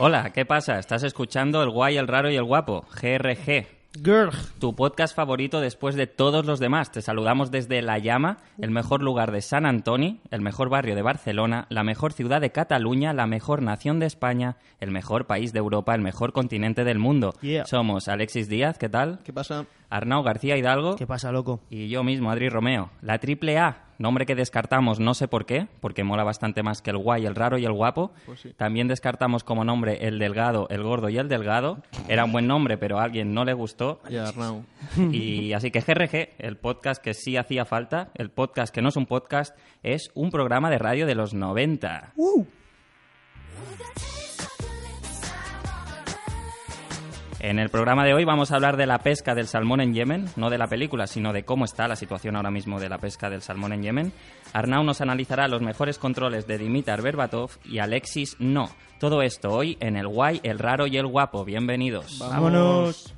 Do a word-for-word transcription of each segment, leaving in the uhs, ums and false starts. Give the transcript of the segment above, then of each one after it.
Hola, ¿qué pasa? Estás escuchando El Guay, El Raro y El Guapo, G R G. Girl. Tu podcast favorito después de todos los demás. Te saludamos desde La Llama, el mejor lugar de San Antoni, el mejor barrio de Barcelona, la mejor ciudad de Cataluña, la mejor nación de España, el mejor país de Europa, el mejor continente del mundo. Yeah. Somos Alexis Díaz, ¿qué tal? ¿Qué pasa? Arnau García Hidalgo. ¿Qué pasa, loco? Y yo mismo, Adri Romeo. La triple A, nombre que descartamos no sé por qué, porque mola bastante más que El Guay, El Raro y El Guapo. Pues sí. También descartamos como nombre El Delgado, El Gordo y El Delgado. Era un buen nombre, pero a alguien no le gustó. Ya, Arnau. Y así que G R G, el podcast que sí hacía falta, el podcast que no es un podcast, es un programa de radio de los noventa. ¡Uh! En el programa de hoy vamos a hablar de la pesca del salmón en Yemen, no de la película, sino de cómo está la situación ahora mismo de la pesca del salmón en Yemen. Arnau nos analizará los mejores controles de Dimitar Berbatov y Alexis no. Todo esto hoy en El Guay, El Raro y El Guapo. Bienvenidos. ¡Vámonos!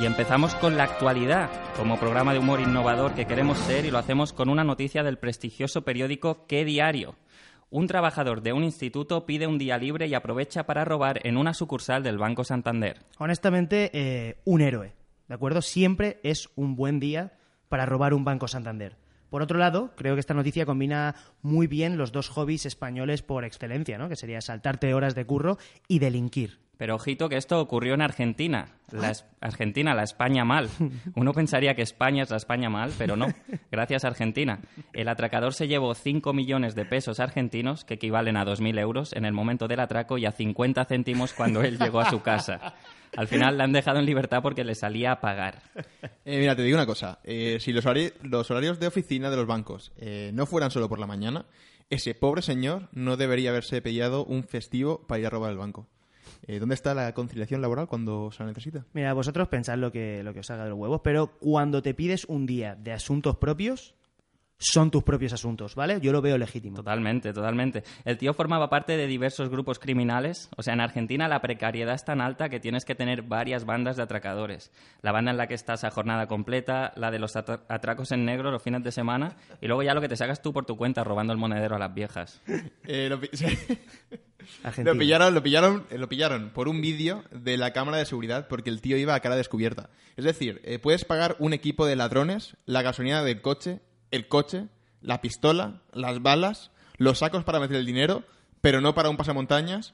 Y empezamos con la actualidad, como programa de humor innovador que queremos ser, y lo hacemos con una noticia del prestigioso periódico Qué Diario. Un trabajador de un instituto pide un día libre y aprovecha para robar en una sucursal del Banco Santander. Honestamente, eh, un héroe, ¿de acuerdo? Siempre es un buen día para robar un Banco Santander. Por otro lado, creo que esta noticia combina muy bien los dos hobbies españoles por excelencia, ¿no? Que sería saltarte horas de curro y delinquir. Pero ojito que esto ocurrió en Argentina. La es- Argentina, la España mal. Uno pensaría que España es la España mal, pero no. Gracias a Argentina. El atracador se llevó cinco millones de pesos argentinos, que equivalen a dos mil euros, en el momento del atraco y a cincuenta céntimos cuando él llegó a su casa. Al final la han dejado en libertad porque le salía a pagar. Eh, mira, te digo una cosa. Eh, si los, horari- los horarios de oficina de los bancos eh, no fueran solo por la mañana, ese pobre señor no debería haberse pillado un festivo para ir a robar el banco. Eh, ¿Dónde está la conciliación laboral cuando se la necesita? Mira, vosotros pensad lo que, lo que os salga de los huevos, pero cuando te pides un día de asuntos propios, son tus propios asuntos, ¿vale? Yo lo veo legítimo. Totalmente, totalmente. El tío formaba parte de diversos grupos criminales. O sea, en Argentina la precariedad es tan alta que tienes que tener varias bandas de atracadores. La banda en la que estás a jornada completa, la de los atra- atracos en negro los fines de semana, y luego ya lo que te sacas tú por tu cuenta robando el monedero a las viejas. Eh, lo pi- Argentina. Lo pillaron, lo pillaron, lo pillaron por un vídeo de la cámara de seguridad porque el tío iba a cara descubierta. Es decir, eh, puedes pagar un equipo de ladrones, la gasolina del coche, el coche, la pistola, las balas, los sacos para meter el dinero, pero no para un pasamontañas.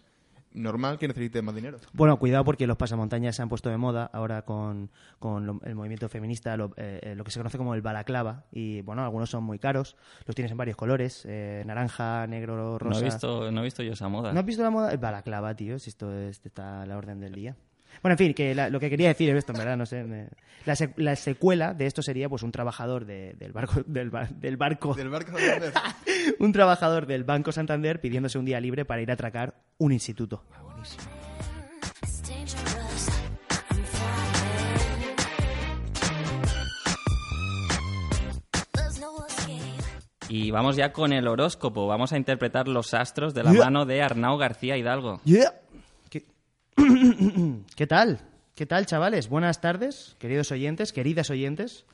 Normal que necesite más dinero. Bueno, cuidado porque los pasamontañas se han puesto de moda ahora con, con lo, el movimiento feminista, lo, eh, lo que se conoce como el balaclava. Y bueno, algunos son muy caros. Los tienes en varios colores, eh, naranja, negro, rosa. No he visto, no he visto yo esa moda. ¿No has visto la moda? El balaclava, tío, si esto es, está a la orden del día. Bueno, en fin, que la, lo que quería decir es esto, en verdad, no sé. Me, la, sec, la secuela de esto sería pues un trabajador de, del barco... Del, bar, del barco... Del barco Santander. Un trabajador del Banco Santander pidiéndose un día libre para ir a atracar un instituto. Ah, buenísimo. Y vamos ya con el horóscopo. Vamos a interpretar los astros de la yeah. mano de Arnau García Hidalgo. Yeah. ¿Qué tal? ¿Qué tal, chavales? Buenas tardes, queridos oyentes, queridas oyentes.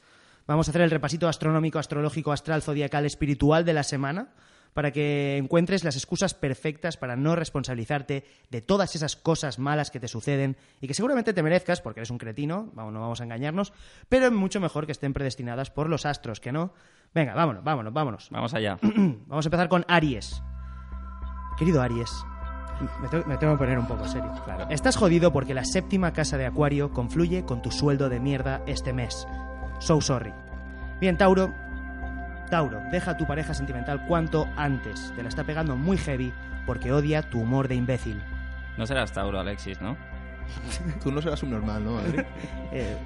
Vamos a hacer el repasito astronómico, astrológico, astral, zodiacal, espiritual de la semana para que encuentres las excusas perfectas para no responsabilizarte de todas esas cosas malas que te suceden y que seguramente te merezcas porque eres un cretino, vamos, no vamos a engañarnos, pero es mucho mejor que estén predestinadas por los astros que no. Venga, vámonos, vámonos, vámonos. Vamos allá. Vamos a empezar con Aries. Querido Aries... Me tengo, me tengo que poner un poco serio. Claro. Estás jodido porque la séptima casa de Acuario confluye con tu sueldo de mierda este mes. So sorry. Bien, Tauro. Tauro, deja a tu pareja sentimental cuanto antes. Te la está pegando muy heavy porque odia tu humor de imbécil. No serás Tauro, Alexis, ¿no? Tú no serás un normal, ¿no? eh,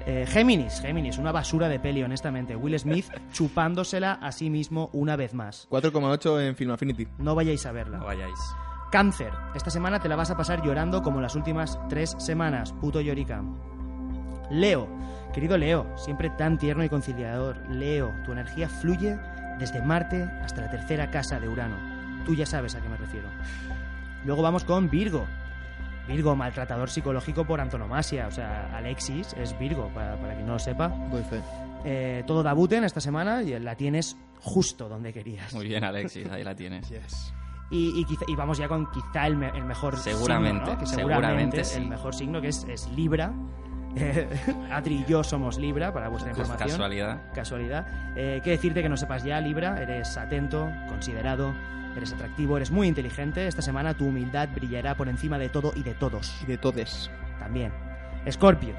eh, Géminis, Géminis, una basura de peli, honestamente. Will Smith chupándosela a sí mismo una vez más. cuatro coma ocho en Film Affinity. No vayáis a verla. No vayáis. Cáncer, esta semana te la vas a pasar llorando como las últimas tres semanas, puto llorica. Leo, querido Leo, siempre tan tierno y conciliador. Leo, tu energía fluye desde Marte hasta la tercera casa de Urano. Tú ya sabes a qué me refiero. Luego vamos con Virgo. Virgo, maltratador psicológico por antonomasia. O sea, Alexis es Virgo, para, para quien no lo sepa. Muy fe. Eh, todo da buten esta semana y la tienes justo donde querías. Muy bien, Alexis, ahí la tienes. Yes. Y, y, quizá, y vamos ya con quizá el, me, el mejor seguramente, signo, ¿no? Que seguramente, seguramente el sí. mejor signo, que es, es Libra. Adri y yo somos Libra, para vuestra pues información. Casualidad. Casualidad. Eh, ¿Qué decirte que no sepas ya, Libra? Eres atento, considerado, eres atractivo, eres muy inteligente. Esta semana tu humildad brillará por encima de todo y de todos. Y de todes. También. Escorpio.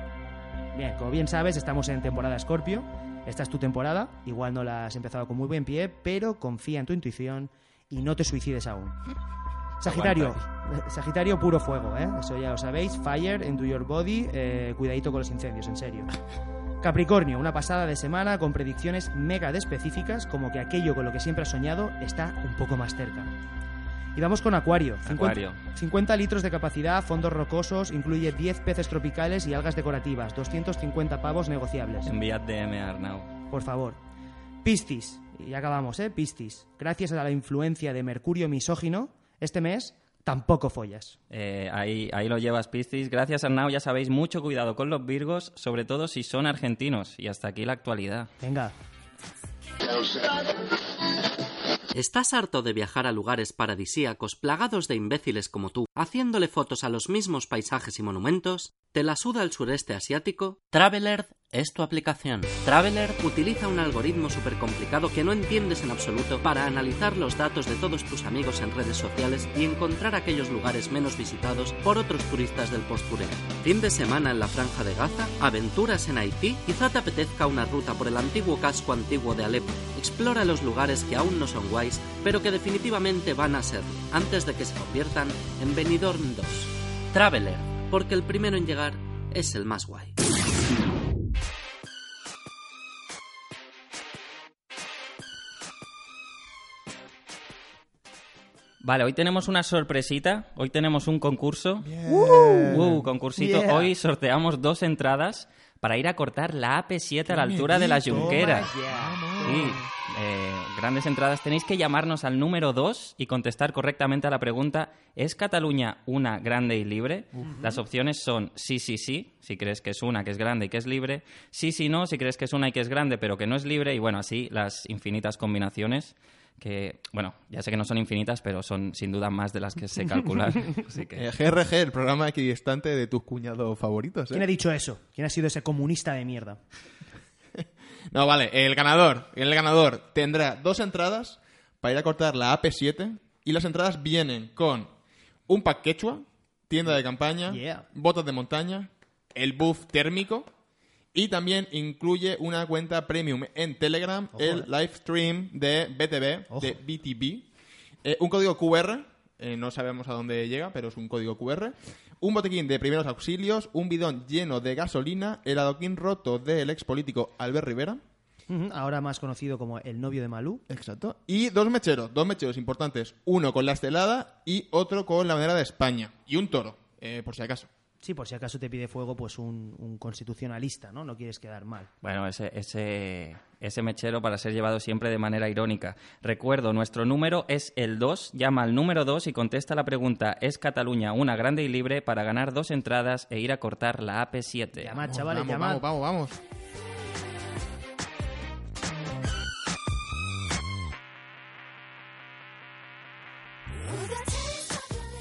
Bien, como bien sabes, estamos en temporada Escorpio. Esta es tu temporada. Igual no la has empezado con muy buen pie, pero confía en tu intuición y no te suicides aún. Sagitario, Sagitario puro fuego, ¿eh? Eso ya lo sabéis. Fire, into your body. Eh, cuidadito con los incendios, en serio. Capricornio, una pasada de semana con predicciones mega de específicas, como que aquello con lo que siempre has soñado está un poco más cerca. Y vamos con Acuario. cincuenta, Acuario. cincuenta litros de capacidad, fondos rocosos, incluye diez peces tropicales y algas decorativas, doscientos cincuenta pavos negociables. Enviad D M a Arnau. Por favor. Piscis, y acabamos, ¿eh? Piscis. Gracias a la influencia de Mercurio misógino, este mes tampoco follas. Eh, ahí, ahí lo llevas, Piscis. Gracias, Arnau. Ya sabéis, mucho cuidado con los virgos, sobre todo si son argentinos. Y hasta aquí la actualidad. Venga. ¿Estás harto de viajar a lugares paradisíacos plagados de imbéciles como tú, haciéndole fotos a los mismos paisajes y monumentos? ¿Te la suda el sureste asiático? Travelerd es tu aplicación. Travelerd utiliza un algoritmo súper complicado que no entiendes en absoluto para analizar los datos de todos tus amigos en redes sociales y encontrar aquellos lugares menos visitados por otros turistas del postureo. Fin de semana en la Franja de Gaza, aventuras en Haití, quizá te apetezca una ruta por el antiguo casco antiguo de Alepo. Explora los lugares que aún no son guays, pero que definitivamente van a serlo, antes de que se conviertan en Benidorm dos. Travelerd, porque el primero en llegar es el más guay. Vale, hoy tenemos una sorpresita, hoy tenemos un concurso, yeah. uh, uh, concursito, yeah. Hoy sorteamos dos entradas para ir a cortar la A P siete a la altura de la Junquera. Sí, eh, grandes entradas. Tenéis que llamarnos al número dos y contestar correctamente a la pregunta, ¿es Cataluña una grande y libre? Uh-huh. Las opciones son sí, sí, sí, si crees que es una, que es grande y que es libre, sí, sí, no, si crees que es una y que es grande pero que no es libre, y bueno, así las infinitas combinaciones. Que, bueno, ya sé que no son infinitas, pero son sin duda más de las que sé calcular. Así que... eh, G R G, el programa equidistante de tus cuñados favoritos. ¿eh? ¿Quién ha dicho eso? ¿Quién ha sido ese comunista de mierda? No, vale, el ganador, el ganador tendrá dos entradas para ir a cortar la A P siete, y las entradas vienen con un pack quechua, tienda de campaña, yeah. botas de montaña, el buff térmico, y también incluye una cuenta premium en Telegram, Ojo, el eh. live stream de B T V, Ojo. de B T V, eh, un código Q R, eh, no sabemos a dónde llega, pero es un código Q R, un botiquín de primeros auxilios, un bidón lleno de gasolina, el adoquín roto del ex político Albert Rivera. Uh-huh. Ahora más conocido como el novio de Malú. Exacto. Y dos mecheros, dos mecheros importantes, uno con la estelada y otro con la bandera de España. Y un toro, eh, por si acaso. Sí, por si acaso te pide fuego pues un, un constitucionalista, ¿no? No quieres quedar mal. Bueno, ese, ese, ese mechero para ser llevado siempre de manera irónica. Recuerdo, nuestro número es el dos. Llama al número dos y contesta la pregunta ¿es Cataluña una grande y libre? Para ganar dos entradas e ir a cortar la A P siete. Llamad, chavales, vamos, llamad. Vamos, vamos, vamos.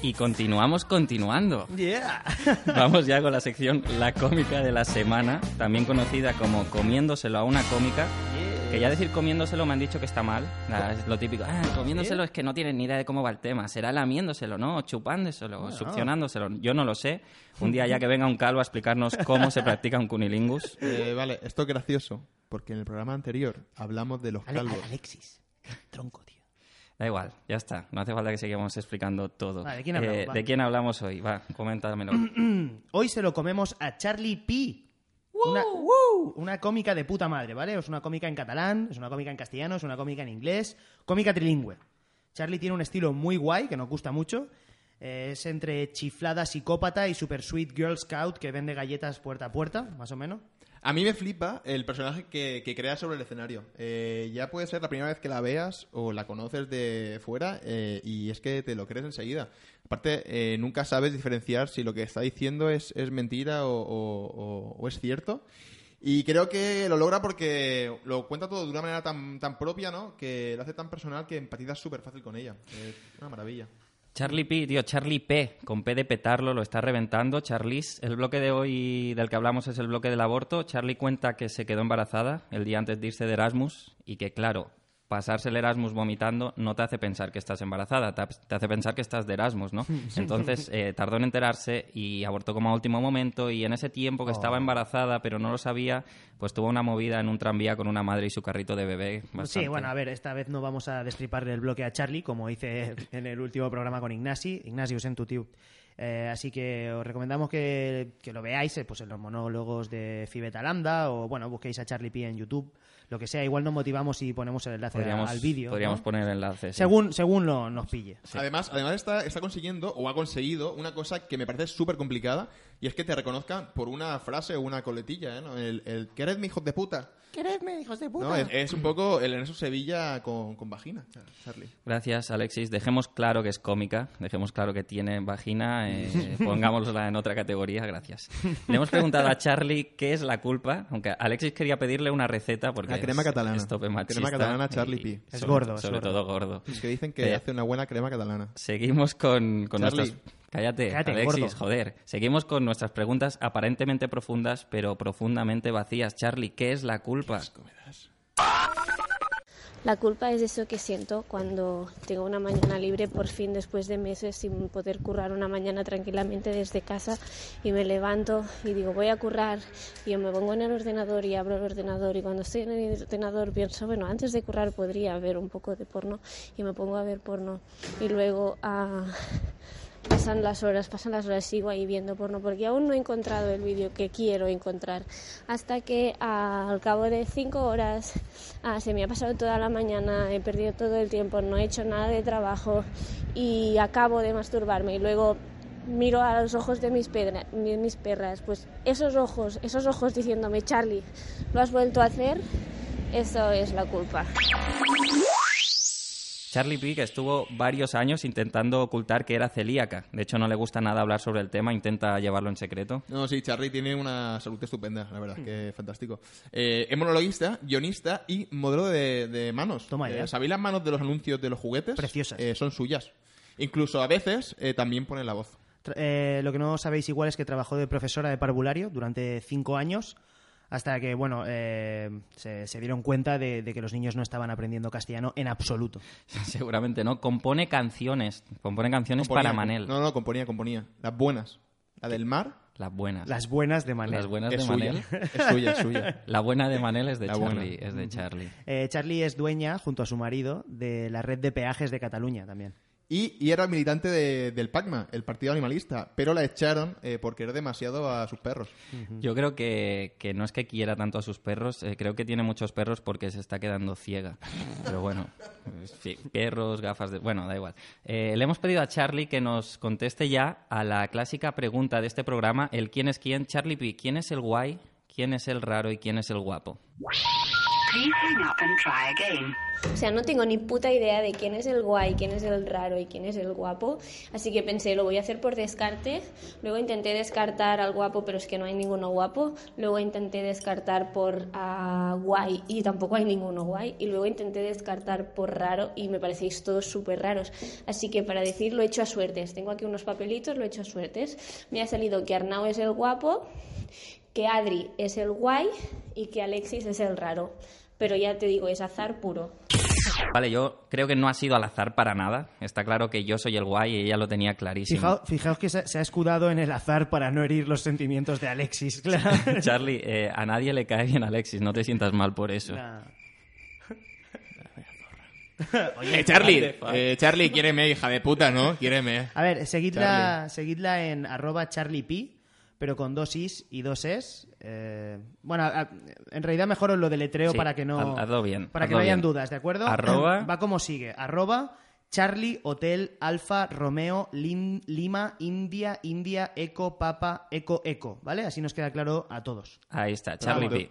Y continuamos continuando. Yeah. Vamos ya con la sección La Cómica de la Semana, también conocida como Comiéndoselo a una cómica. Yeah. Que ya decir comiéndoselo me han dicho que está mal. Nada, es lo típico. Ah, comiéndoselo yeah. es que no tienen ni idea de cómo va el tema. Será lamiéndoselo, ¿no? O chupándoselo, bueno, o succionándoselo. Yo no lo sé. Un día ya que venga un calvo a explicarnos cómo se practica un cunilingus. Eh, vale, esto es gracioso, porque en el programa anterior hablamos de los calvos. Alexis, tronco, tío. Da igual, ya está. No hace falta que sigamos explicando todo. Vale, ¿de quién hablamos? Eh, ¿De quién hablamos hoy? Va, coméntamelo. Hoy se lo comemos a Charlie P. ¡Woo! Una, ¡woo! Una cómica de puta madre, ¿vale? Es una cómica en catalán, es una cómica en castellano, es una cómica en inglés. Cómica trilingüe. Charlie tiene un estilo muy guay, que nos gusta mucho. Eh, es entre chiflada, psicópata y super sweet girl scout que vende galletas puerta a puerta, más o menos. A mí me flipa el personaje que, que crea sobre el escenario. Eh, ya puede ser la primera vez que la veas o la conoces de fuera eh, y es que te lo crees enseguida. Aparte, eh, nunca sabes diferenciar si lo que está diciendo es, es mentira o, o, o, o es cierto. Y creo que lo logra porque lo cuenta todo de una manera tan, tan propia, ¿no? Que lo hace tan personal que empatizas súper fácil con ella. Es una maravilla. Charlie P, tío, Charlie P, con P de petarlo, lo está reventando. Charlize, el bloque de hoy del que hablamos es el bloque del aborto. Charlie cuenta que se quedó embarazada el día antes de irse de Erasmus y que, claro, pasarse el Erasmus vomitando no te hace pensar que estás embarazada, te hace pensar que estás de Erasmus, ¿no? Entonces eh, tardó en enterarse y abortó como a último momento y en ese tiempo que oh. estaba embarazada pero no lo sabía, pues tuvo una movida en un tranvía con una madre y su carrito de bebé. Bastante. Sí, bueno, a ver, esta vez no vamos a destriparle el bloque a Charlie, como hice en el último programa con Ignasi, Ignasius en tu tío. Eh, así que os recomendamos que, que lo veáis eh, pues en los monólogos de Fibetalanda o, bueno, busquéis a Charlie P en YouTube, lo que sea. Igual nos motivamos y ponemos el enlace podríamos, al vídeo. Podríamos, ¿no?, poner el enlace. Sí. Según, según lo, nos pille. Sí. Además, además está, está consiguiendo o ha conseguido una cosa que me parece súper complicada y es que te reconozcan por una frase o una coletilla, ¿eh? ¿No? El, el queredme, hijos de puta. Queredme, hijos de puta. No, es, es un poco el Ernesto Sevilla con, con vagina, Charlie. Gracias, Alexis. Dejemos claro que es cómica, dejemos claro que tiene vagina. Eh, pongámosla en otra categoría, gracias. Le hemos preguntado a Charlie qué es la culpa, aunque Alexis quería pedirle una receta porque la crema es, catalana. Es tope machista. Crema catalana Charlie P. Es sobre, gordo. Sobre es gordo. todo gordo. Es que dicen que eh, hace una buena crema catalana. Seguimos con, con nuestras... Cállate, Cállate, Alexis, gordo. Joder. Seguimos con nuestras preguntas aparentemente profundas, pero profundamente vacías. Charlie, ¿qué es la culpa? La culpa es eso que siento cuando tengo una mañana libre por fin después de meses sin poder currar una mañana tranquilamente desde casa y me levanto y digo voy a currar y yo me pongo en el ordenador y abro el ordenador y cuando estoy en el ordenador pienso bueno antes de currar podría ver un poco de porno y me pongo a ver porno y luego ah, pasan las horas, pasan las horas sigo ahí viendo porno porque aún no he encontrado el vídeo que quiero encontrar hasta que ah, al cabo de cinco horas ah, se me ha pasado toda la mañana, he perdido todo el tiempo, no he hecho nada de trabajo y acabo de masturbarme y luego miro a los ojos de mis, pedra, de mis perras, pues esos ojos, esos ojos diciéndome Charlie, ¿lo has vuelto a hacer? Eso es la culpa. Charlie P, que estuvo varios años intentando ocultar que era celíaca. De hecho, no le gusta nada hablar sobre el tema, intenta llevarlo en secreto. No, sí, Charlie tiene una salud estupenda, la verdad, mm. que fantástico. Eh, es monologuista, guionista y modelo de, de manos. Toma ya. Eh, ¿Sabéis las manos de los anuncios de los juguetes? Preciosas. Eh, son suyas. Incluso a veces eh, también pone la voz. Eh, lo que no sabéis igual es que trabajó de profesora de parvulario durante cinco años. Hasta que, bueno, eh, se, se dieron cuenta de, de que los niños no estaban aprendiendo castellano en absoluto. Seguramente no. Compone canciones. Compone canciones componía, para Manel. No, no, componía, componía. Las buenas. La del mar. Las buenas. Las buenas de Manel. Las buenas de es Manel. Suya. Es suya, es suya. La buena de Manel es de la Charlie. Buena. Es de Charlie. Eh, Charlie es dueña, junto a su marido, de la red de peajes de Cataluña también. Y, y era militante de, del Pacma, el partido animalista, pero la echaron eh, por querer demasiado a sus perros. Uh-huh. Yo creo que, que no es que quiera tanto a sus perros, eh, creo que tiene muchos perros porque se está quedando ciega. Pero bueno, sí, perros, gafas... de bueno, da igual. Eh, le hemos pedido a Charlie que nos conteste ya a la clásica pregunta de este programa, el quién es quién. Charlie P, ¿quién es el guay, quién es el raro y quién es el guapo? O sea, no tengo ni puta idea de quién es el guay, quién es el raro y quién es el guapo. Así que pensé, lo voy a hacer por descarte. Luego intenté descartar al guapo, pero es que no hay ninguno guapo. Luego intenté descartar por uh, guay y tampoco hay ninguno guay. Y luego intenté descartar por raro y me parecéis todos súper raros. Así que para decir, lo he hecho a suertes. Tengo aquí unos papelitos, lo he hecho a suertes. Me ha salido que Arnau es el guapo, que Adri es el guay y que Alexis es el raro. Pero ya te digo, es azar puro. Vale, yo creo que no ha sido al azar para nada. Está claro que yo soy el guay y ella lo tenía clarísimo. Fijaos, fijaos que se, se ha escudado en el azar para no herir los sentimientos de Alexis, claro. Charlie, eh, a nadie le cae bien Alexis, no te sientas mal por eso. Nah. Oye, eh, Charlie, eh, Charlie, quiéreme, hija de puta, ¿no? Quiéreme. A ver, seguidla, seguidla en arroba Charlie P, pero con dos is y dos es. Eh, bueno, a, en realidad mejor os lo deletreo, sí, para que no, hazlo bien, para hazlo que no hayan bien dudas, ¿de acuerdo? Arroba, va como sigue, arroba Charlie, Hotel, Alfa, Romeo, Lim, Lima, India, India, Eco, Papa, Eco, Eco, ¿vale? Así nos queda claro a todos. Ahí está, Charlie P.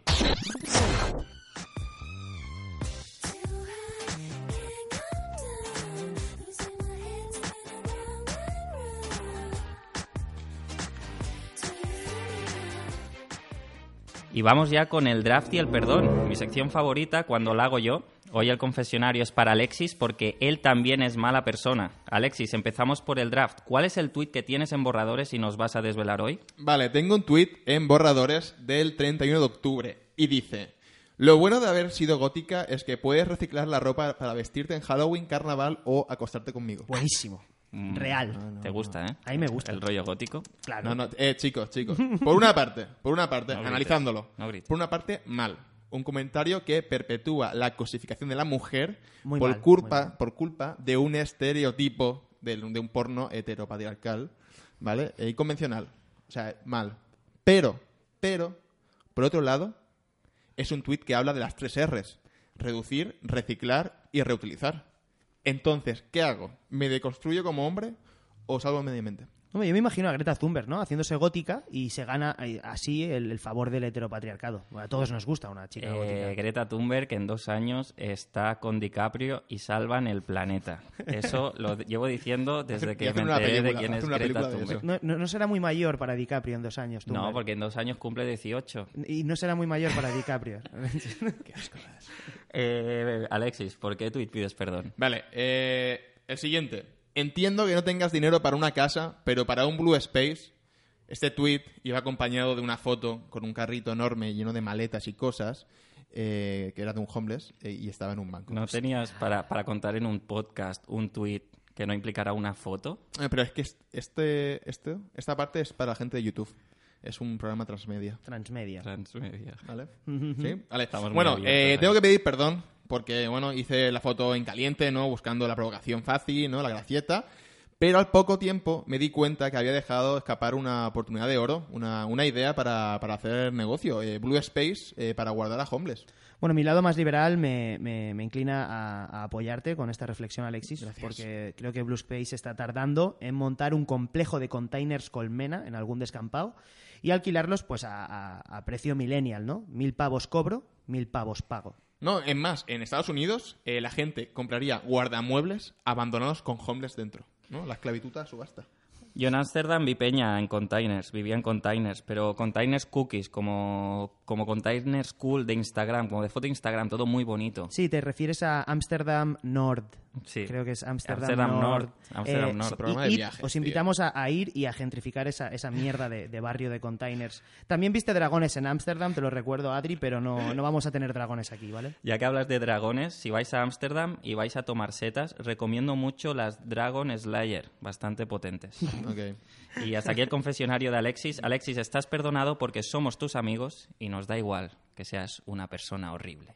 Y vamos ya con el draft y el perdón, mi sección favorita cuando la hago yo. Hoy el confesionario es para Alexis porque él también es mala persona. Alexis, empezamos por el draft. ¿Cuál es el tuit que tienes en borradores y nos vas a desvelar hoy? Vale, tengo un tuit en borradores del treinta y uno de octubre y dice: lo bueno de haber sido gótica es que puedes reciclar la ropa para vestirte en Halloween, carnaval o acostarte conmigo. Buenísimo. Real. No, no, te gusta, no. ¿eh? A mí me gusta. El rollo gótico. Claro. No, no, eh, chicos, chicos. Por una parte, por una parte, no grites, analizándolo. No grites. Por una parte, mal. Un comentario que perpetúa la cosificación de la mujer muy por mal, culpa, por culpa de un estereotipo de, de un porno heteropatriarcal, ¿vale? Y e convencional. O sea, mal. Pero, pero, por otro lado, es un tuit que habla de las tres R's. Reducir, reciclar y reutilizar. Entonces, ¿qué hago? ¿Me deconstruyo como hombre o salvo mediamente? Hombre, yo me imagino a Greta Thunberg, ¿no? Haciéndose gótica y se gana así el, el favor del heteropatriarcado. Bueno, a todos nos gusta una chica eh, gótica. Greta Thunberg, que en dos años está con DiCaprio y salvan el planeta. Eso lo llevo diciendo desde que me enteré de quién es Greta Thunberg. No, no, no será muy mayor para DiCaprio en dos años, Thunberg. No, porque en dos años cumple dieciocho. Y no será muy mayor para DiCaprio. Qué asco es. Eh, Alexis, ¿por qué tú pides perdón? Vale, eh, el siguiente. Entiendo que no tengas dinero para una casa, pero para un Blue Space. Este tweet iba acompañado de una foto con un carrito enorme lleno de maletas y cosas, eh, que era de un homeless eh, y estaba en un banco. ¿No tenías para, para contar en un podcast un tweet que no implicara una foto? Eh, pero es que este, este, esta parte es para la gente de YouTube. Es un programa transmedia. Transmedia. Transmedia. ¿Vale? ¿Sí? Vale. Bueno, eh, tengo que pedir perdón porque, bueno, hice la foto en caliente, ¿no? Buscando la provocación fácil, ¿no? La gracieta. Pero al poco tiempo me di cuenta que había dejado escapar una oportunidad de oro, una, una idea para, para hacer negocio. Eh, Blue Space eh, para guardar a homeless. Bueno, mi lado más liberal me, me, me inclina a, a apoyarte con esta reflexión, Alexis. Gracias. Porque creo que Blue Space está tardando en montar un complejo de containers colmena en algún descampado y alquilarlos pues a, a, a precio millennial, ¿no? Mil pavos cobro, mil pavos pago. No, es más, en Estados Unidos eh, la gente compraría guardamuebles abandonados con homeless dentro, ¿no? La esclavitud a subasta. Yo en Ámsterdam vi peña en containers, vivía en containers, pero containers cookies, como, como containers cool de Instagram, como de foto de Instagram, todo muy bonito. Sí, te refieres a Ámsterdam Nord. Sí. Creo que es Ámsterdam Nord. Ámsterdam Nord, eh, programa de viajes. Os invitamos a, a ir y a gentrificar esa, esa mierda de, de barrio de containers. También viste dragones en Ámsterdam, te lo recuerdo, Adri, pero no, no vamos a tener dragones aquí, ¿vale? Ya que hablas de dragones, si vais a Ámsterdam y vais a tomar setas, recomiendo mucho las Dragon Slayer, bastante potentes. Okay. Y hasta aquí el confesionario de Alexis. Alexis, estás perdonado porque somos tus amigos y nos da igual que seas una persona horrible.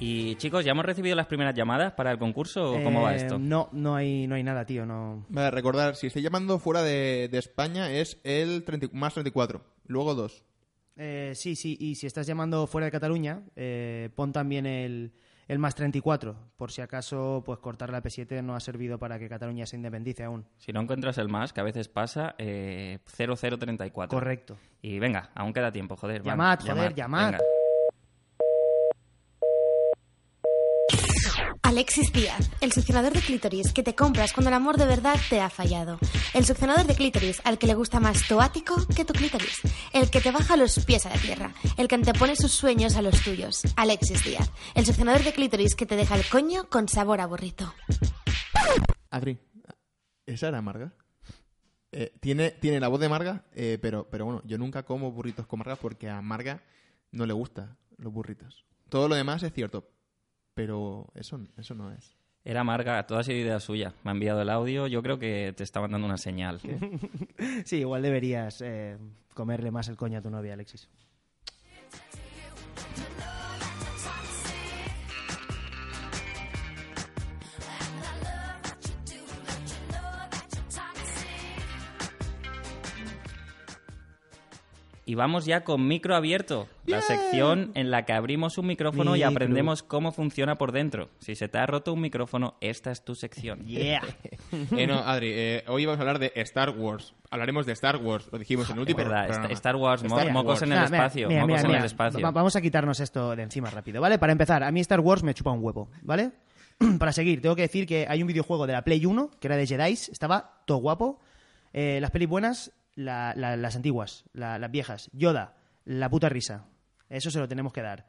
Y chicos, ¿ya hemos recibido las primeras llamadas para el concurso o cómo eh, va esto? No, no hay, no hay nada, tío, no... Vale, recordar, si estoy llamando fuera de, de España es el treinta, más treinta y cuatro, luego dos. Eh, sí, sí, y si estás llamando fuera de Cataluña, eh, pon también el, el más treinta y cuatro, por si acaso pues cortar la P siete no ha servido para que Cataluña se independice aún. Si no encuentras el más, que a veces pasa, eh, cero cero treinta y cuatro. Correcto. Y venga, aún queda tiempo, joder. Llamad, van, joder, llamad. llamad. Alexis Díaz, el succionador de clítoris que te compras cuando el amor de verdad te ha fallado. El succionador de clítoris al que le gusta más tu ático que tu clítoris. El que te baja los pies a la tierra. El que antepone sus sueños a los tuyos. Alexis Díaz, el succionador de clítoris que te deja el coño con sabor a burrito. Adri, ¿esa era Marga? Eh, tiene, tiene la voz de Marga, eh, pero, pero bueno, yo nunca como burritos con Marga porque a Marga no le gustan los burritos. Todo lo demás es cierto. Pero eso, eso no es. Era Marga, toda esa idea suya. Me ha enviado el audio, yo creo que te está mandando una señal. ¿Eh? Sí, igual deberías eh, comerle más el coño a tu novia, Alexis. y vamos ya con Micro Abierto, la sección en la que abrimos un micrófono y aprendemos cómo funciona por dentro. Si se te ha roto un micrófono, esta es tu sección. Yeah. eh, no, Adri, eh, hoy vamos a hablar de Star Wars. Hablaremos de Star Wars, lo dijimos en el último programa. Star Wars, mo- Star mocos Wars. en el no, espacio. Mira, mira, mocos mira, en mira. el espacio. Vamos a quitarnos esto de encima rápido, ¿vale? Para empezar, a mí Star Wars me chupa un huevo, ¿vale? Para seguir, tengo que decir que hay un videojuego de la Play uno, que era de Jedi, estaba todo guapo. Eh, las pelis buenas, la, la, las antiguas, la, las viejas. Yoda, la puta risa. Eso se lo tenemos que dar.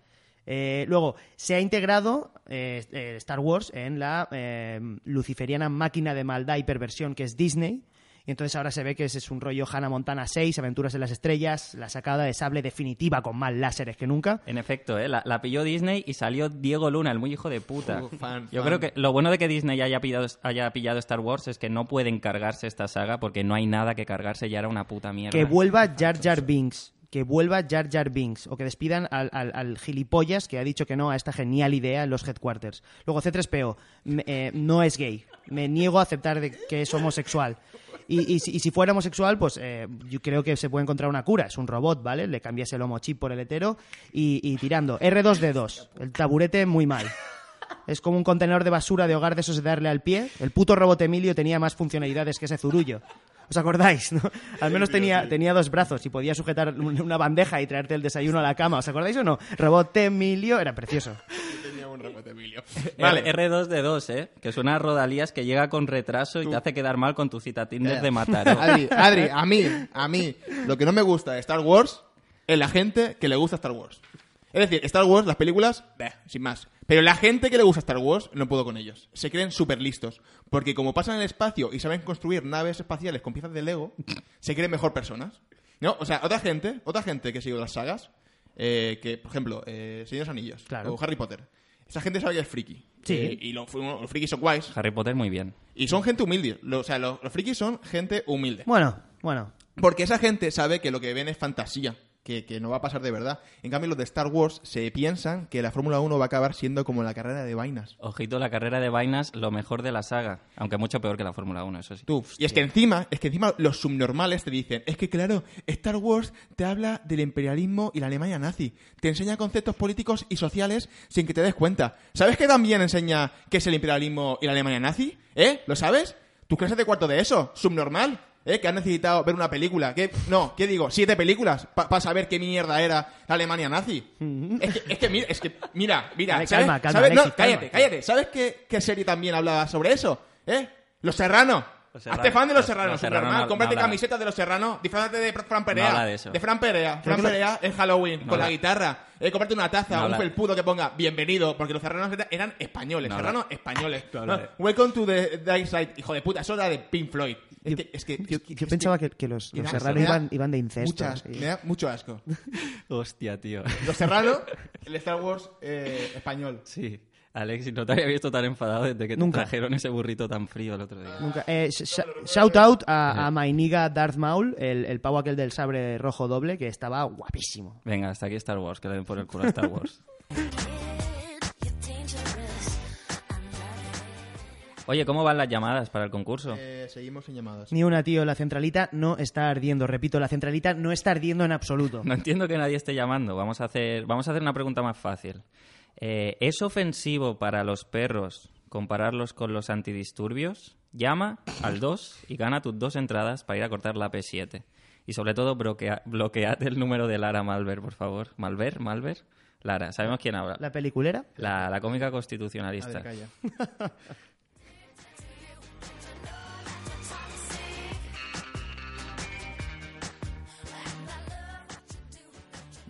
Eh, luego, se ha integrado eh, eh, Star Wars en la eh, luciferiana máquina de maldad y perversión que es Disney. Y entonces ahora se ve que ese es un rollo Hannah Montana seis, Aventuras en las Estrellas, la sacada de sable definitiva con más láseres que nunca. En efecto, ¿eh? la, la pilló Disney y salió Diego Luna, el muy hijo de puta. Uh, fan, Yo fan. creo que lo bueno de que Disney haya pillado, haya pillado Star Wars es que no pueden cargarse esta saga porque no hay nada que cargarse, ya era una puta mierda. Que vuelva Jar Jar Binks, que vuelva Jar Jar Binks, o que despidan al, al, al gilipollas que ha dicho que no a esta genial idea en los headquarters. Luego C tres P O, me, eh, no es gay, me niego a aceptar de que es homosexual. Y, y, si, y si fuera homosexual, pues eh, yo creo que se puede encontrar una cura. Es un robot, ¿vale? Le cambias el homochip por el hetero y, y tirando. erre dos de dos. El taburete muy mal. Es como un contenedor de basura de hogar de esos de darle al pie. El puto robot Emilio tenía más funcionalidades que ese zurullo. ¿Os acordáis, no? Al menos tenía, tenía dos brazos y podía sujetar una bandeja y traerte el desayuno a la cama. ¿Os acordáis o no? Robot Emilio era precioso. Tenía un robot Emilio. Vale. erre dos de dos, ¿eh? Que suena a Rodalías, que llega con retraso y Tú. te hace quedar mal con tu cita Tinder de matar. Adri, Adri, a mí, a mí, lo que no me gusta de Star Wars es la gente que le gusta Star Wars. Es decir, Star Wars, las películas, bah, sin más. Pero la gente que le gusta Star Wars, no puedo con ellos. Se creen súper listos. Porque como pasan en el espacio y saben construir naves espaciales con piezas de Lego, se creen mejor personas. No, o sea, otra gente, otra gente que sigue las sagas, eh, que, por ejemplo, eh, Señor de los Anillos, claro, o Harry Potter. Esa gente sabe que es friki. Sí. Eh, y los, los frikis son guays. Harry Potter, muy bien. Y son gente humilde. Lo, o sea, los, los frikis son gente humilde. Bueno, bueno. Porque esa gente sabe que lo que ven es fantasía. Que, que no va a pasar de verdad. En cambio, los de Star Wars se piensan que la Fórmula uno va a acabar siendo como la carrera de vainas. Ojito, la carrera de vainas, lo mejor de la saga. Aunque mucho peor que la Fórmula uno, eso sí. Tú. Y es que encima, es que encima los subnormales te dicen, es que claro, Star Wars te habla del imperialismo y la Alemania nazi. Te enseña conceptos políticos y sociales sin que te des cuenta. ¿Sabes que también enseña qué es el imperialismo y la Alemania nazi? ¿Eh? ¿Lo sabes? ¿Tus clases de cuarto de eso? ¿Subnormal? ¿Eh? Que han necesitado ver una película. ¿Qué? No, ¿qué digo? Siete películas para pa saber qué mierda era la Alemania nazi. Mm-hmm. Es, que, es, que, mira, es que, mira, mira. Dale, ¿sabes? Calma, calma, ¿sabes? Alexis, no, cállate, calma. cállate. ¿Sabes qué, qué serie también hablaba sobre eso? ¿Eh? Los Serranos. Hazte fan de Los Serranos, los Serranos normal. No, cómprate no camisetas de Los Serranos, disfrázate de Fran Perea. No de, de Fran Perea. Fran Perea en Halloween, no con la, la guitarra. Eh, cómprate una taza, no un felpudo que ponga bienvenido, porque los Serranos eran españoles. No serranos la... españoles. No, no, welcome to the Dark Side, hijo de puta, eso era de Pink Floyd. Es que, es que, yo, es que, yo es pensaba que, que los, los Serranos iban, iban de incesto. Muchas, y... Me da mucho asco. Hostia, tío. Los Serranos, el Star Wars eh, español. Sí. Alexis, no te había visto tan enfadado desde que Nunca. te trajeron ese burrito tan frío el otro día. Nunca. Eh, sh- shout out a, a my nigga Darth Maul, el, el pavo aquel del sabre rojo doble, que estaba guapísimo. Venga, hasta aquí Star Wars, que le den por el culo a Star Wars. Oye, ¿cómo van las llamadas para el concurso? Eh, seguimos sin llamadas. Ni una, tío. La centralita no está ardiendo. Repito, la centralita no está ardiendo en absoluto. No entiendo que nadie esté llamando. Vamos a hacer, vamos a hacer una pregunta más fácil. Eh, ¿Es ofensivo para los perros compararlos con los antidisturbios? Llama al dos y gana tus dos entradas para ir a cortar la P siete. Y sobre todo, bloquea, bloqueate el número de Lara Malver, por favor. Malver, Malver. Lara, ¿sabemos quién habla? ¿La peliculera? La, la cómica constitucionalista. A ver, calla.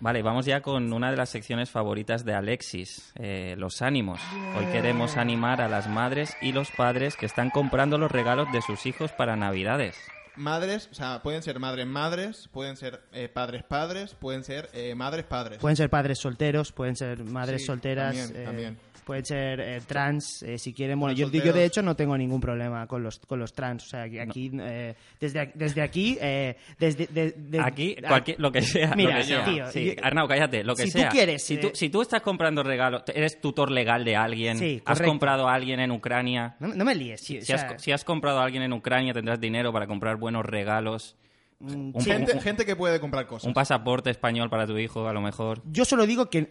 Vale, vamos ya con una de las secciones favoritas de Alexis, eh, los ánimos. Hoy queremos animar a las madres y los padres que están comprando los regalos de sus hijos para Navidades. Madres, o sea, pueden ser madres madres, pueden ser eh, padres padres, pueden ser eh, madres padres. Pueden ser padres solteros, pueden ser madres sí, solteras. También, eh, también. Pueden ser eh, trans, eh, si quieren. Bueno, yo, yo de hecho no tengo ningún problema con los con los trans. O sea, aquí, no. eh, desde, desde aquí... Eh, desde, de, de, aquí, cualquier, lo que sea. Mira, lo que sea. Tío. Sí, Arnau, cállate, lo que si sea. Tú quieres, si, eh, tú, si tú estás comprando regalos, eres tutor legal de alguien, sí, has comprado a alguien en Ucrania... No, no me líes. Si, si, o sea, has, si has comprado a alguien en Ucrania, tendrás dinero para comprar buenos regalos... Un, gente, un, gente que puede comprar cosas. Un pasaporte español para tu hijo, a lo mejor. Yo solo digo que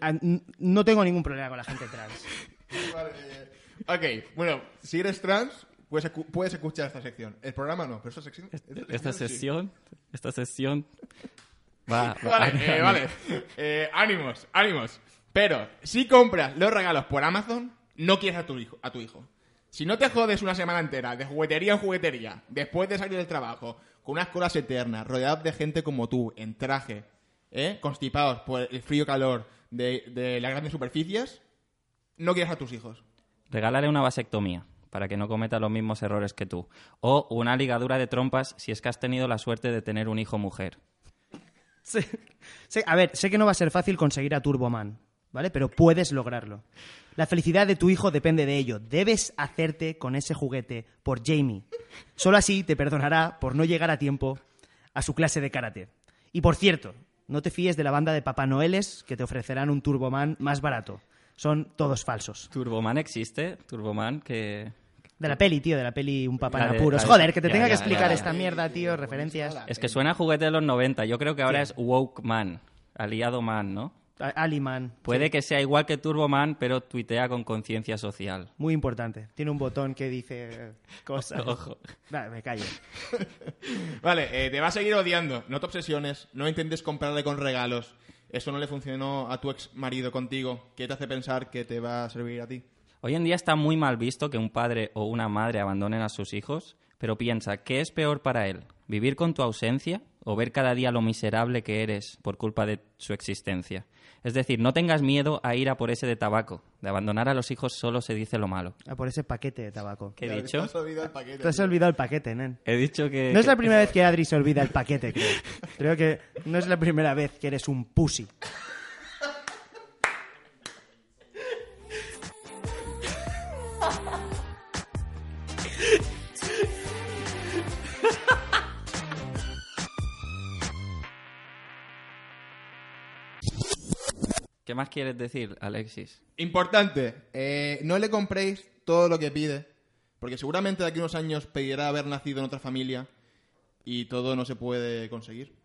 no tengo ningún problema con la gente trans. Vale, eh, ok, bueno, si eres trans, puedes, puedes escuchar esta sección. El programa no, pero esta sección... Esta, esta, esta sección, sí. Esta sección... Va, va, vale, eh, vale. Eh, ánimos, ánimos. Pero si compras los regalos por Amazon, no quieres a tu hijo, a tu hijo. Si no te jodes una semana entera de juguetería en juguetería, después de salir del trabajo, con unas colas eternas, rodeados de gente como tú, en traje, ¿eh? Constipados por el frío-calor de, de las grandes superficies, no quieres a tus hijos. Regálale una vasectomía para que no cometa los mismos errores que tú. O una ligadura de trompas si es que has tenido la suerte de tener un hijo mujer. Sí. Sí, a ver, sé que no va a ser fácil conseguir a Turboman, ¿vale? Pero puedes lograrlo. La felicidad de tu hijo depende de ello. Debes hacerte con ese juguete por Jamie. Solo así te perdonará por no llegar a tiempo a su clase de karate. Y por cierto, no te fíes de la banda de Papá Noeles que te ofrecerán un Turboman más barato. Son todos falsos. ¿Turboman existe? ¿Turboman que...? De la peli, tío, de la peli Un Papá en Apuros. Joder, que te ya, tenga ya, que explicar ya, ya, esta ya, mierda, tío, referencias. Es que suena a juguete de los noventa. Yo creo que ahora sí. Es Woke Man, aliado man, ¿no? Ali Man. Puede sí. que sea igual que Turboman, pero tuitea con conciencia social. Muy importante. Tiene un botón que dice cosas. Ojo. Vale, me callo. Vale, eh, te va a seguir odiando. No te obsesiones, no intentes comprarle con regalos. Eso no le funcionó a tu ex marido contigo. ¿Qué te hace pensar que te va a servir a ti? Hoy en día está muy mal visto que un padre o una madre abandonen a sus hijos, pero piensa, ¿qué es peor para él? ¿Vivir con tu ausencia o ver cada día lo miserable que eres por culpa de su existencia? Es decir, no tengas miedo a ir a por ese de tabaco. De abandonar a los hijos solo se dice lo malo. A por ese paquete de tabaco. ¿Qué he dicho? Te has olvidado el paquete. Te has olvidado el paquete, nen. He dicho que... No es la primera vez que Adri se olvida el paquete, creo. Creo que no es la primera vez que eres un pussy. ¿Qué más quieres decir, Alexis? Importante, eh, no le compréis todo lo que pide, porque seguramente de aquí a unos años pedirá haber nacido en otra familia y todo no se puede conseguir.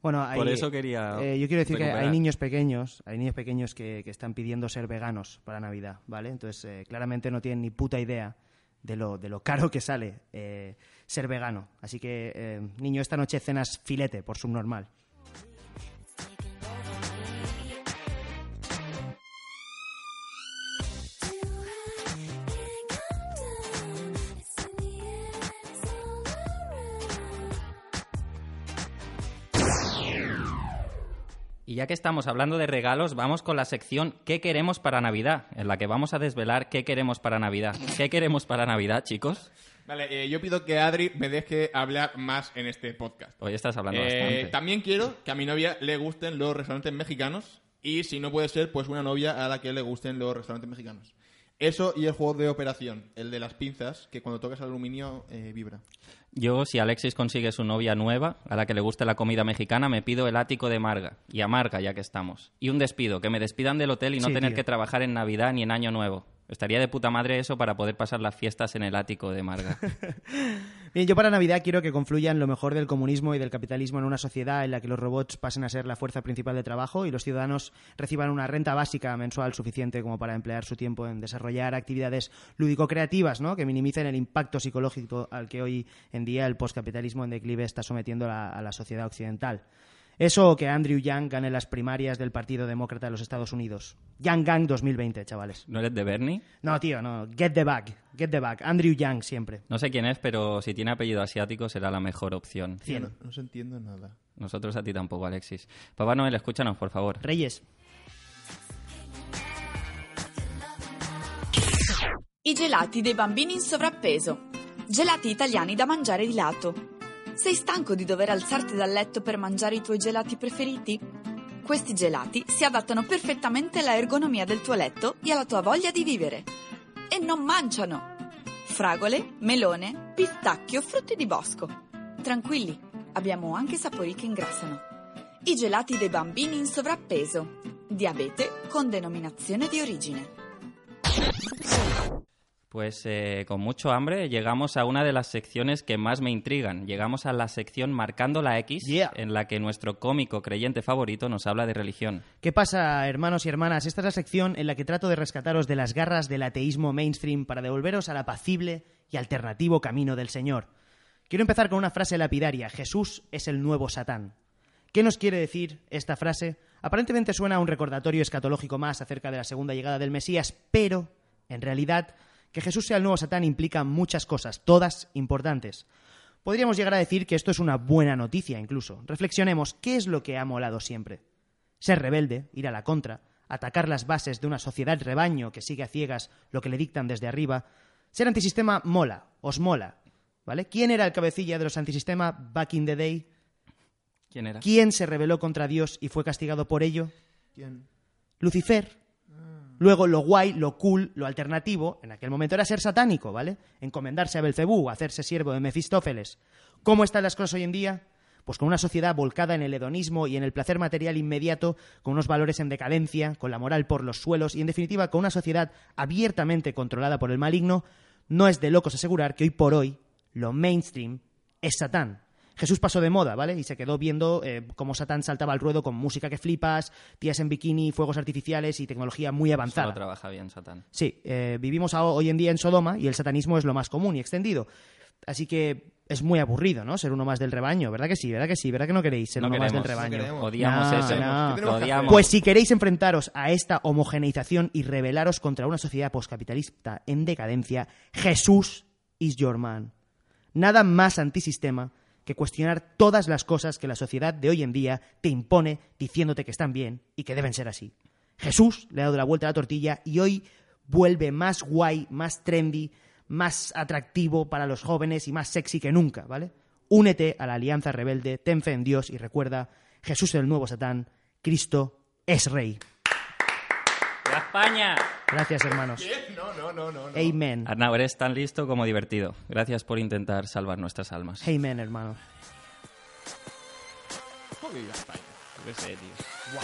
Bueno, hay, por eso quería. Eh, yo quiero decir recuperar. que hay niños pequeños, hay niños pequeños que, que están pidiendo ser veganos para Navidad, ¿vale? Entonces eh, claramente no tienen ni puta idea de lo de lo caro que sale eh, ser vegano. Así que eh, niño, esta noche cenas filete por subnormal. Y ya que estamos hablando de regalos, vamos con la sección ¿Qué queremos para Navidad? En la que vamos a desvelar qué queremos para Navidad. ¿Qué queremos para Navidad, chicos? Vale, eh, yo pido que Adri me deje hablar más en este podcast. Hoy estás hablando eh, bastante. También quiero que a mi novia le gusten los restaurantes mexicanos y, si no puede ser, pues una novia a la que le gusten los restaurantes mexicanos. Eso y el juego de operación, el de las pinzas, que cuando tocas el aluminio eh, vibra. Yo, si Alexis consigue su novia nueva, a la que le guste la comida mexicana, me pido el ático de Marga. Y a Marga, ya que estamos. Y un despido, que me despidan del hotel y no sí, tener tío. que trabajar en Navidad ni en Año Nuevo. Estaría de puta madre eso para poder pasar las fiestas en el ático de Marga. Bien, yo para Navidad quiero que confluyan lo mejor del comunismo y del capitalismo en una sociedad en la que los robots pasen a ser la fuerza principal de trabajo y los ciudadanos reciban una renta básica mensual suficiente como para emplear su tiempo en desarrollar actividades lúdico-creativas, ¿no? Que minimicen el impacto psicológico al que hoy en día el postcapitalismo en declive está sometiendo a, a la sociedad occidental. Eso o que Andrew Yang gane las primarias del Partido Demócrata de los Estados Unidos. Yang Gang dos mil veinte, chavales. ¿No eres de Bernie? No, tío, no. Get the bag. Get the bag. Andrew Yang siempre. No sé quién es, pero si tiene apellido asiático será la mejor opción. Tío, no, no se entiende nada. Nosotros a ti tampoco, Alexis. Papá Noel, escúchanos, por favor. Reyes. I gelati dei bambini in sovrappeso. Gelati italiani da mangiare di lato. Sei stanco di dover alzarti dal letto per mangiare i tuoi gelati preferiti? Questi gelati si adattano perfettamente alla ergonomia del tuo letto e alla tua voglia di vivere. E non manciano! Fragole, melone, pistacchio, frutti di bosco. Tranquilli, abbiamo anche sapori che ingrassano. I gelati dei bambini in sovrappeso. Diabete con denominazione di origine. Pues eh, con mucho hambre llegamos a una de las secciones que más me intrigan. Llegamos a la sección Marcando la X, yeah. en la que nuestro cómico creyente favorito nos habla de religión. ¿Qué pasa, hermanos y hermanas? Esta es la sección en la que trato de rescataros de las garras del ateísmo mainstream para devolveros al apacible y alternativo camino del Señor. Quiero empezar con una frase lapidaria. Jesús es el nuevo Satán. ¿Qué nos quiere decir esta frase? Aparentemente suena a un recordatorio escatológico más acerca de la segunda llegada del Mesías, pero, en realidad, que Jesús sea el nuevo Satán implica muchas cosas, todas importantes. Podríamos llegar a decir que esto es una buena noticia incluso. Reflexionemos, ¿qué es lo que ha molado siempre? Ser rebelde, ir a la contra, atacar las bases de una sociedad rebaño que sigue a ciegas lo que le dictan desde arriba. Ser antisistema mola, os mola, ¿vale? ¿Quién era el cabecilla de los antisistema back in the day? ¿Quién era? ¿Quién se rebeló contra Dios y fue castigado por ello? ¿Quién? Lucifer. Luego, lo guay, lo cool, lo alternativo, en aquel momento era ser satánico, ¿vale? Encomendarse a Belcebú, hacerse siervo de Mefistófeles. ¿Cómo están las cosas hoy en día? Pues con una sociedad volcada en el hedonismo y en el placer material inmediato, con unos valores en decadencia, con la moral por los suelos y, en definitiva, con una sociedad abiertamente controlada por el maligno, no es de locos asegurar que hoy por hoy lo mainstream es Satán. Jesús pasó de moda, ¿vale? Y se quedó viendo eh, cómo Satán saltaba al ruedo con música que flipas, tías en bikini, fuegos artificiales y tecnología muy avanzada. Solo trabaja bien Satán. Sí, eh, vivimos hoy en día en Sodoma y el satanismo es lo más común y extendido. Así que es muy aburrido, ¿no? Ser uno más del rebaño, ¿verdad que sí? ¿Verdad que sí? ¿Verdad que no queréis ser no uno queremos, más del rebaño? No Odiamos no, eso. No. Lo odiamos. Pues si queréis enfrentaros a esta homogeneización y rebelaros contra una sociedad poscapitalista en decadencia, Jesús is your man. Nada más antisistema que cuestionar todas las cosas que la sociedad de hoy en día te impone diciéndote que están bien y que deben ser así. Jesús le ha dado la vuelta a la tortilla y hoy vuelve más guay, más trendy, más atractivo para los jóvenes y más sexy que nunca, ¿vale? Únete a la alianza rebelde, ten fe en Dios y recuerda, Jesús es el nuevo Satán, Cristo es Rey. ¡A España! Gracias, hermanos. ¿Qué? No, no, no, no. Amen. Arnau, eres tan listo como divertido. Gracias por intentar salvar nuestras almas. Amen, hermano. ¿Cómo vive España? No sé, tío. Buah.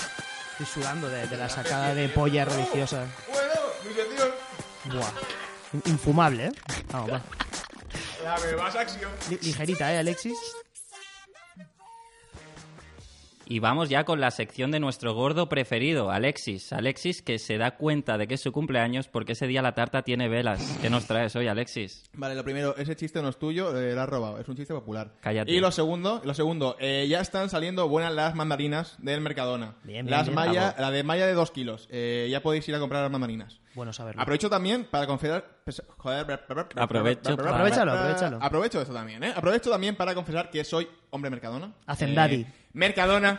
Estoy sudando de, de la sacada de polla religiosa. Bueno, mi sección. Buah. Infumable, ¿eh? Vamos, va. La me vas acción. Ligerita, ¿eh, Alexis? Y vamos ya con la sección de nuestro gordo preferido, Alexis. Alexis, que se da cuenta de que es su cumpleaños porque ese día la tarta tiene velas. ¿Qué nos traes hoy, Alexis? Vale, lo primero, ese chiste no es tuyo, eh, lo has robado. Es un chiste popular. Cállate. Y lo segundo, lo segundo eh, ya están saliendo buenas las mandarinas del Mercadona. Bien, bien, las bien, malla, la de malla de dos kilos. Eh, ya podéis ir a comprar las mandarinas. Bueno, saberlo. Aprovecho también para confesar... Joder... Aprovecho. Aprovechalo, aprovechalo. Aprovecho esto también, ¿eh? Aprovecho también para confesar que soy hombre Mercadona. Hacendadi. Eh, Mercadona.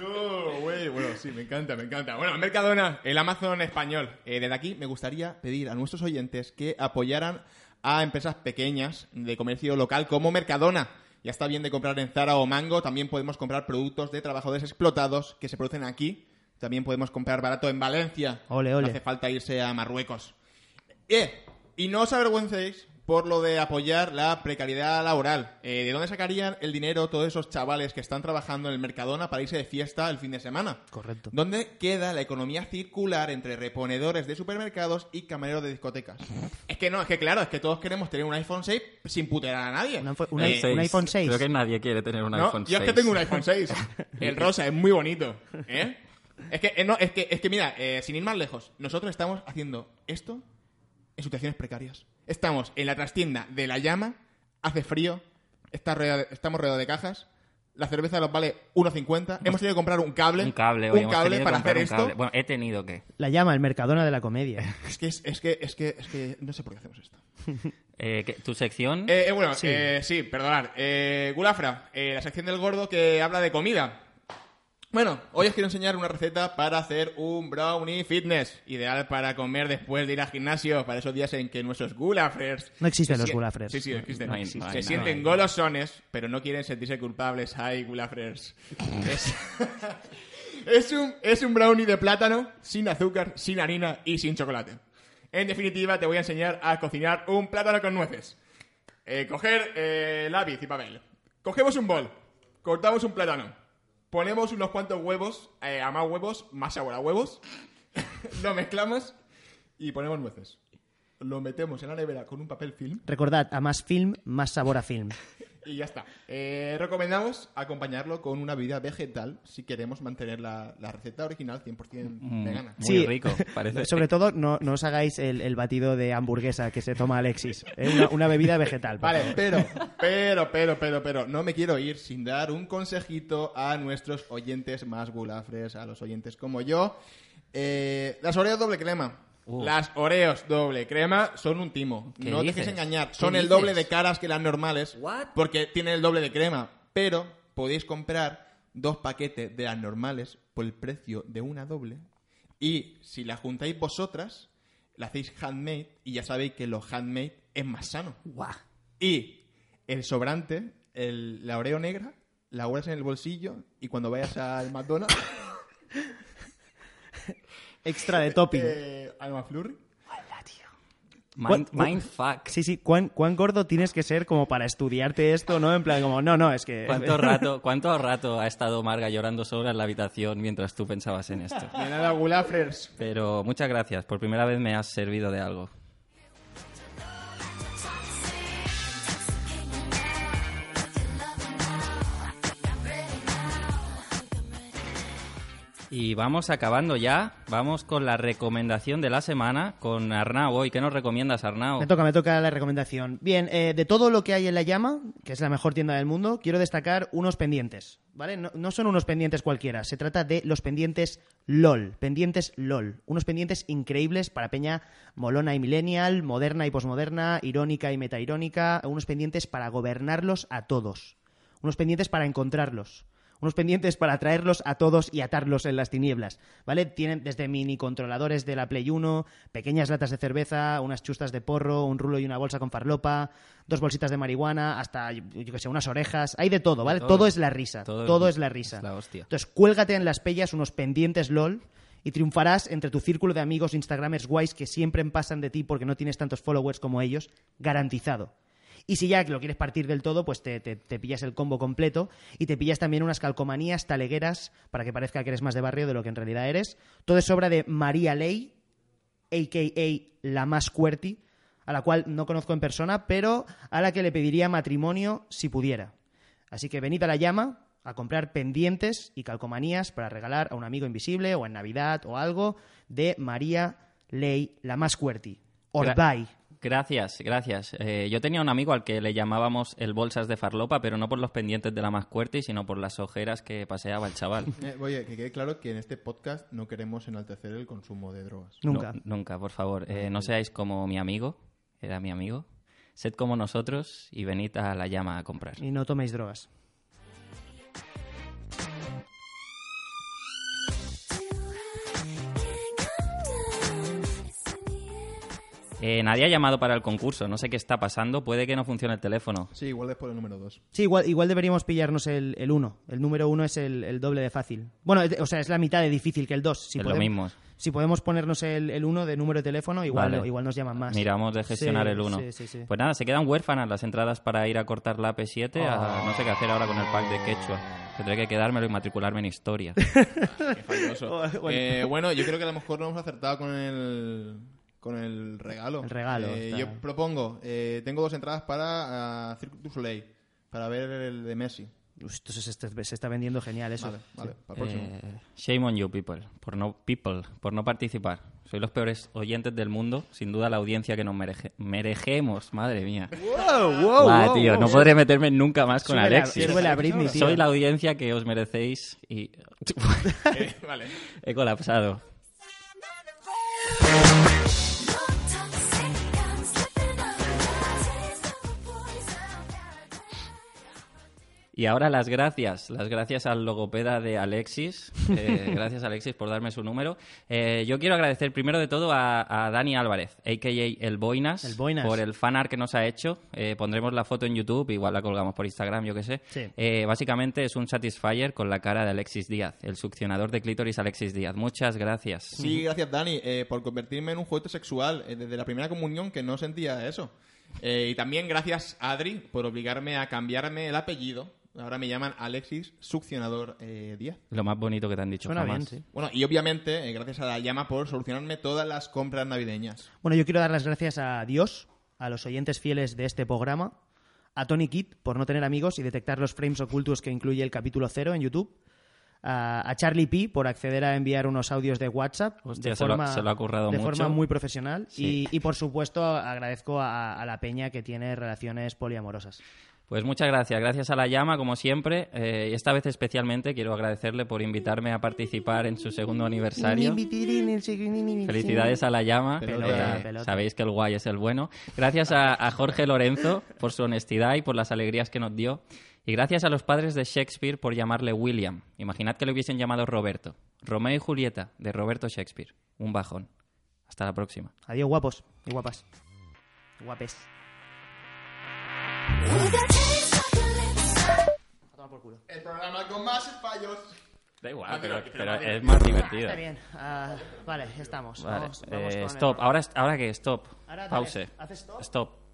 No, güey. Bueno, sí, me encanta, me encanta. Bueno, Mercadona, el Amazon español. Eh, desde aquí me gustaría pedir a nuestros oyentes que apoyaran a empresas pequeñas de comercio local como Mercadona. Ya está bien de comprar en Zara o Mango. También podemos comprar productos de trabajadores explotados que se producen aquí. También podemos comprar barato en Valencia. Ole, ole. No hace falta irse a Marruecos. Eh, y no os avergüencéis por lo de apoyar la precariedad laboral. Eh, ¿De dónde sacarían el dinero todos esos chavales que están trabajando en el Mercadona para irse de fiesta el fin de semana? Correcto. ¿Dónde queda la economía circular entre reponedores de supermercados y camareros de discotecas? Es que no, es que claro, es que todos queremos tener un iPhone seis sin putear a nadie. ¿Un, un, eh, un iPhone seis? Creo que nadie quiere tener un no, iPhone seis. Yo es que tengo un iPhone seis. El rosa es muy bonito, ¿eh? Es que, eh, no, es que, es que mira, eh, sin ir más lejos, nosotros estamos haciendo esto en situaciones precarias. Estamos en la trastienda de La Llama, hace frío, está rueda de, estamos rodeados de cajas, la cerveza nos vale uno cincuenta, hemos tenido que comprar un cable, un cable, un cable para hacer esto. Cable. Bueno, he tenido que... La Llama, el Mercadona de la comedia. Es que, es, es que, es que, es que no sé por qué hacemos esto. Eh, ¿Tu sección? Eh, eh, bueno, sí, eh, sí perdonad. Eh, Gulafra, eh, la sección del gordo que habla de comida. Bueno, hoy os quiero enseñar una receta para hacer un brownie fitness, ideal para comer después de ir al gimnasio, para esos días en que nuestros gulafres... No existen los si... gulafres. Sí, sí, existen. No hay, no hay, se no sienten no golosones, pero no quieren sentirse culpables. ¡Ay, gulafres! es... es, un, es un brownie de plátano, sin azúcar, sin harina y sin chocolate. En definitiva, te voy a enseñar a cocinar un plátano con nueces. Eh, coger eh, lápiz y papel. Cogemos un bol, cortamos un plátano. Ponemos unos cuantos huevos, eh, a más huevos, más sabor a huevos. lo mezclamos y ponemos nueces. Lo metemos en la nevera con un papel film. Recordad, a más film, más sabor a film. Y ya está. Eh, recomendamos acompañarlo con una bebida vegetal si queremos mantener la, la receta original cien por ciento mm, vegana. Muy sí. rico, parece. Sobre todo, no, no os hagáis el, el batido de hamburguesa que se toma Alexis. Eh, una, una bebida vegetal. Vale, favor. pero, pero, pero, pero, pero, no me quiero ir sin dar un consejito a nuestros oyentes más gulafres, a los oyentes como yo. Eh, las Oreos doble crema. Uh. Las Oreos doble crema son un timo. No dices? te dejes engañar. Son el dices? doble de caras que las normales. ¿What? Porque tienen el doble de crema. Pero podéis comprar dos paquetes de las normales por el precio de una doble. Y si la juntáis vosotras, la hacéis handmade. Y ya sabéis que lo handmade es más sano. Wow. Y el sobrante, el, la Oreo negra, la guardas en el bolsillo. Y cuando vayas al McDonald's... Extra de topping. Eh, Alma Flurry. Hola, tío. Mind, mindfuck. Sí, sí. ¿Cuán, ¿Cuán gordo tienes que ser como para estudiarte esto, no? En plan, como, no, no, es que... ¿Cuánto rato, cuánto rato ha estado Marga llorando sola en la habitación mientras tú pensabas en esto? De nada, gulafres. Pero muchas gracias. Por primera vez me has servido de algo. Y vamos acabando ya, vamos con la recomendación de la semana con Arnau hoy. ¿Qué nos recomiendas, Arnau? Me toca, me toca la recomendación. Bien, eh, de todo lo que hay en La Llama, que es la mejor tienda del mundo, quiero destacar unos pendientes, ¿vale? No, no son unos pendientes cualquiera, se trata de los pendientes LOL, pendientes LOL. Unos pendientes increíbles para peña molona y millennial, moderna y posmoderna, irónica y metairónica, unos pendientes para gobernarlos a todos, unos pendientes para encontrarlos. Unos pendientes para traerlos a todos y atarlos en las tinieblas, ¿vale? Tienen desde mini controladores de la Play uno, pequeñas latas de cerveza, unas chustas de porro, un rulo y una bolsa con farlopa, dos bolsitas de marihuana, hasta, yo qué sé, unas orejas. Hay de todo, ¿vale? Todo, todo es la risa. Todo, todo es la risa. Es la hostia. Entonces, cuélgate en las pellas unos pendientes LOL y triunfarás entre tu círculo de amigos instagramers guays que siempre pasan de ti porque no tienes tantos followers como ellos, garantizado. Y si ya lo quieres partir del todo, pues te, te, te pillas el combo completo y te pillas también unas calcomanías talegueras para que parezca que eres más de barrio de lo que en realidad eres. Todo es obra de María Ley, a k a. La Más Cuerti, a la cual no conozco en persona, pero a la que le pediría matrimonio si pudiera. Así que venid a La Llama a comprar pendientes y calcomanías para regalar a un amigo invisible o en Navidad o algo de María Ley, La Más Cuerti. Orbay. Gracias, gracias. Eh, yo tenía un amigo al que le llamábamos el bolsas de farlopa, pero no por los pendientes de La Más Cuerti, sino por las ojeras que paseaba el chaval. Eh, oye, que quede claro que en este podcast no queremos enaltecer el consumo de drogas. Nunca. No, nunca, por favor. Eh, no seáis como mi amigo, era mi amigo. Sed como nosotros y venid a La Llama a comprar. Y no toméis drogas. Eh, nadie ha llamado para el concurso, no sé qué está pasando, puede que no funcione el teléfono. Sí, igual es por el número dos. Sí, igual, igual deberíamos pillarnos el uno. El, el número uno es el, el doble de fácil. Bueno, o sea, es la mitad de difícil que el dos. Si es podemos, lo mismo. Si podemos ponernos el uno de número de teléfono, igual, vale. igual nos llaman más. Miramos de gestionar sí, el uno. Sí, sí, sí. Pues nada, se quedan huérfanas las entradas para ir a cortar la P siete. Oh. A, no sé qué hacer ahora con el pack de quechua. Tendré que quedármelo y matricularme en historia. Qué falloso. Bueno. Eh, bueno, yo creo que a lo mejor no hemos acertado con el... Con el regalo. El regalo. Eh, yo propongo, eh, tengo dos entradas para uh, Cirque du Soleil, para ver el de Messi. Esto se está, se está vendiendo genial eso. Vale, vale, sí. Para el próximo. Eh, shame on you, people, por no people, por no participar. Sois los peores oyentes del mundo, sin duda la audiencia que nos merece, merecemos, madre mía. Wow, wow, wow, tío, wow, no wow. podré meterme nunca más con Súbele Alexis. A, a Britney, Soy tío. la audiencia que os merecéis y eh, vale. He colapsado. Y ahora las gracias, las gracias al logopeda de Alexis. Eh, gracias, Alexis, por darme su número. Eh, yo quiero agradecer primero de todo a, a Dani Álvarez, a k a. El Boinas, el Boinas, por el fanart que nos ha hecho. Eh, pondremos la foto en YouTube, igual la colgamos por Instagram, yo qué sé. Sí. Eh, básicamente es un Satisfyer con la cara de Alexis Díaz, el succionador de clítoris Alexis Díaz. Muchas gracias. Sí, gracias, Dani, eh, por convertirme en un juguete sexual eh, desde la primera comunión que no sentía eso. Eh, y también gracias, Adri, por obligarme a cambiarme el apellido. Ahora me llaman Alexis Succionador eh, Díaz. Lo más bonito que te han dicho. Suena jamás. Bien, sí. Bueno, y obviamente, eh, gracias a La Llama por solucionarme todas las compras navideñas. Bueno, yo quiero dar las gracias a Dios, a los oyentes fieles de este programa, a Tony Kidd por no tener amigos y detectar los frames ocultos que incluye el capítulo cero en YouTube, a Charlie P por acceder a enviar unos audios de WhatsApp. Hostia, de forma, se lo ha currado de mucho. Forma muy profesional. Sí. Y, y, por supuesto, agradezco a, a la peña que tiene relaciones poliamorosas. Pues muchas gracias. Gracias a La Llama, como siempre. Eh, esta vez especialmente quiero agradecerle por invitarme a participar en su segundo aniversario. Felicidades a La Llama. Pelota, eh, pelota. Sabéis que el guay es el bueno. Gracias a, a Jorge Lorenzo por su honestidad y por las alegrías que nos dio. Y gracias a los padres de Shakespeare por llamarle William. Imaginad que le hubiesen llamado Roberto. Romeo y Julieta, de Roberto Shakespeare. Un bajón. Hasta la próxima. Adiós, guapos y guapas. Guapes. A tomar por culo. El programa con más fallos. Da igual, no, pero, pero, pero es más divertido. Está bien. Uh, vale, estamos. Vale. Vamos, vamos eh, con stop. El... Ahora, ahora que stop. Ahora, pause. Hace stop. Stop.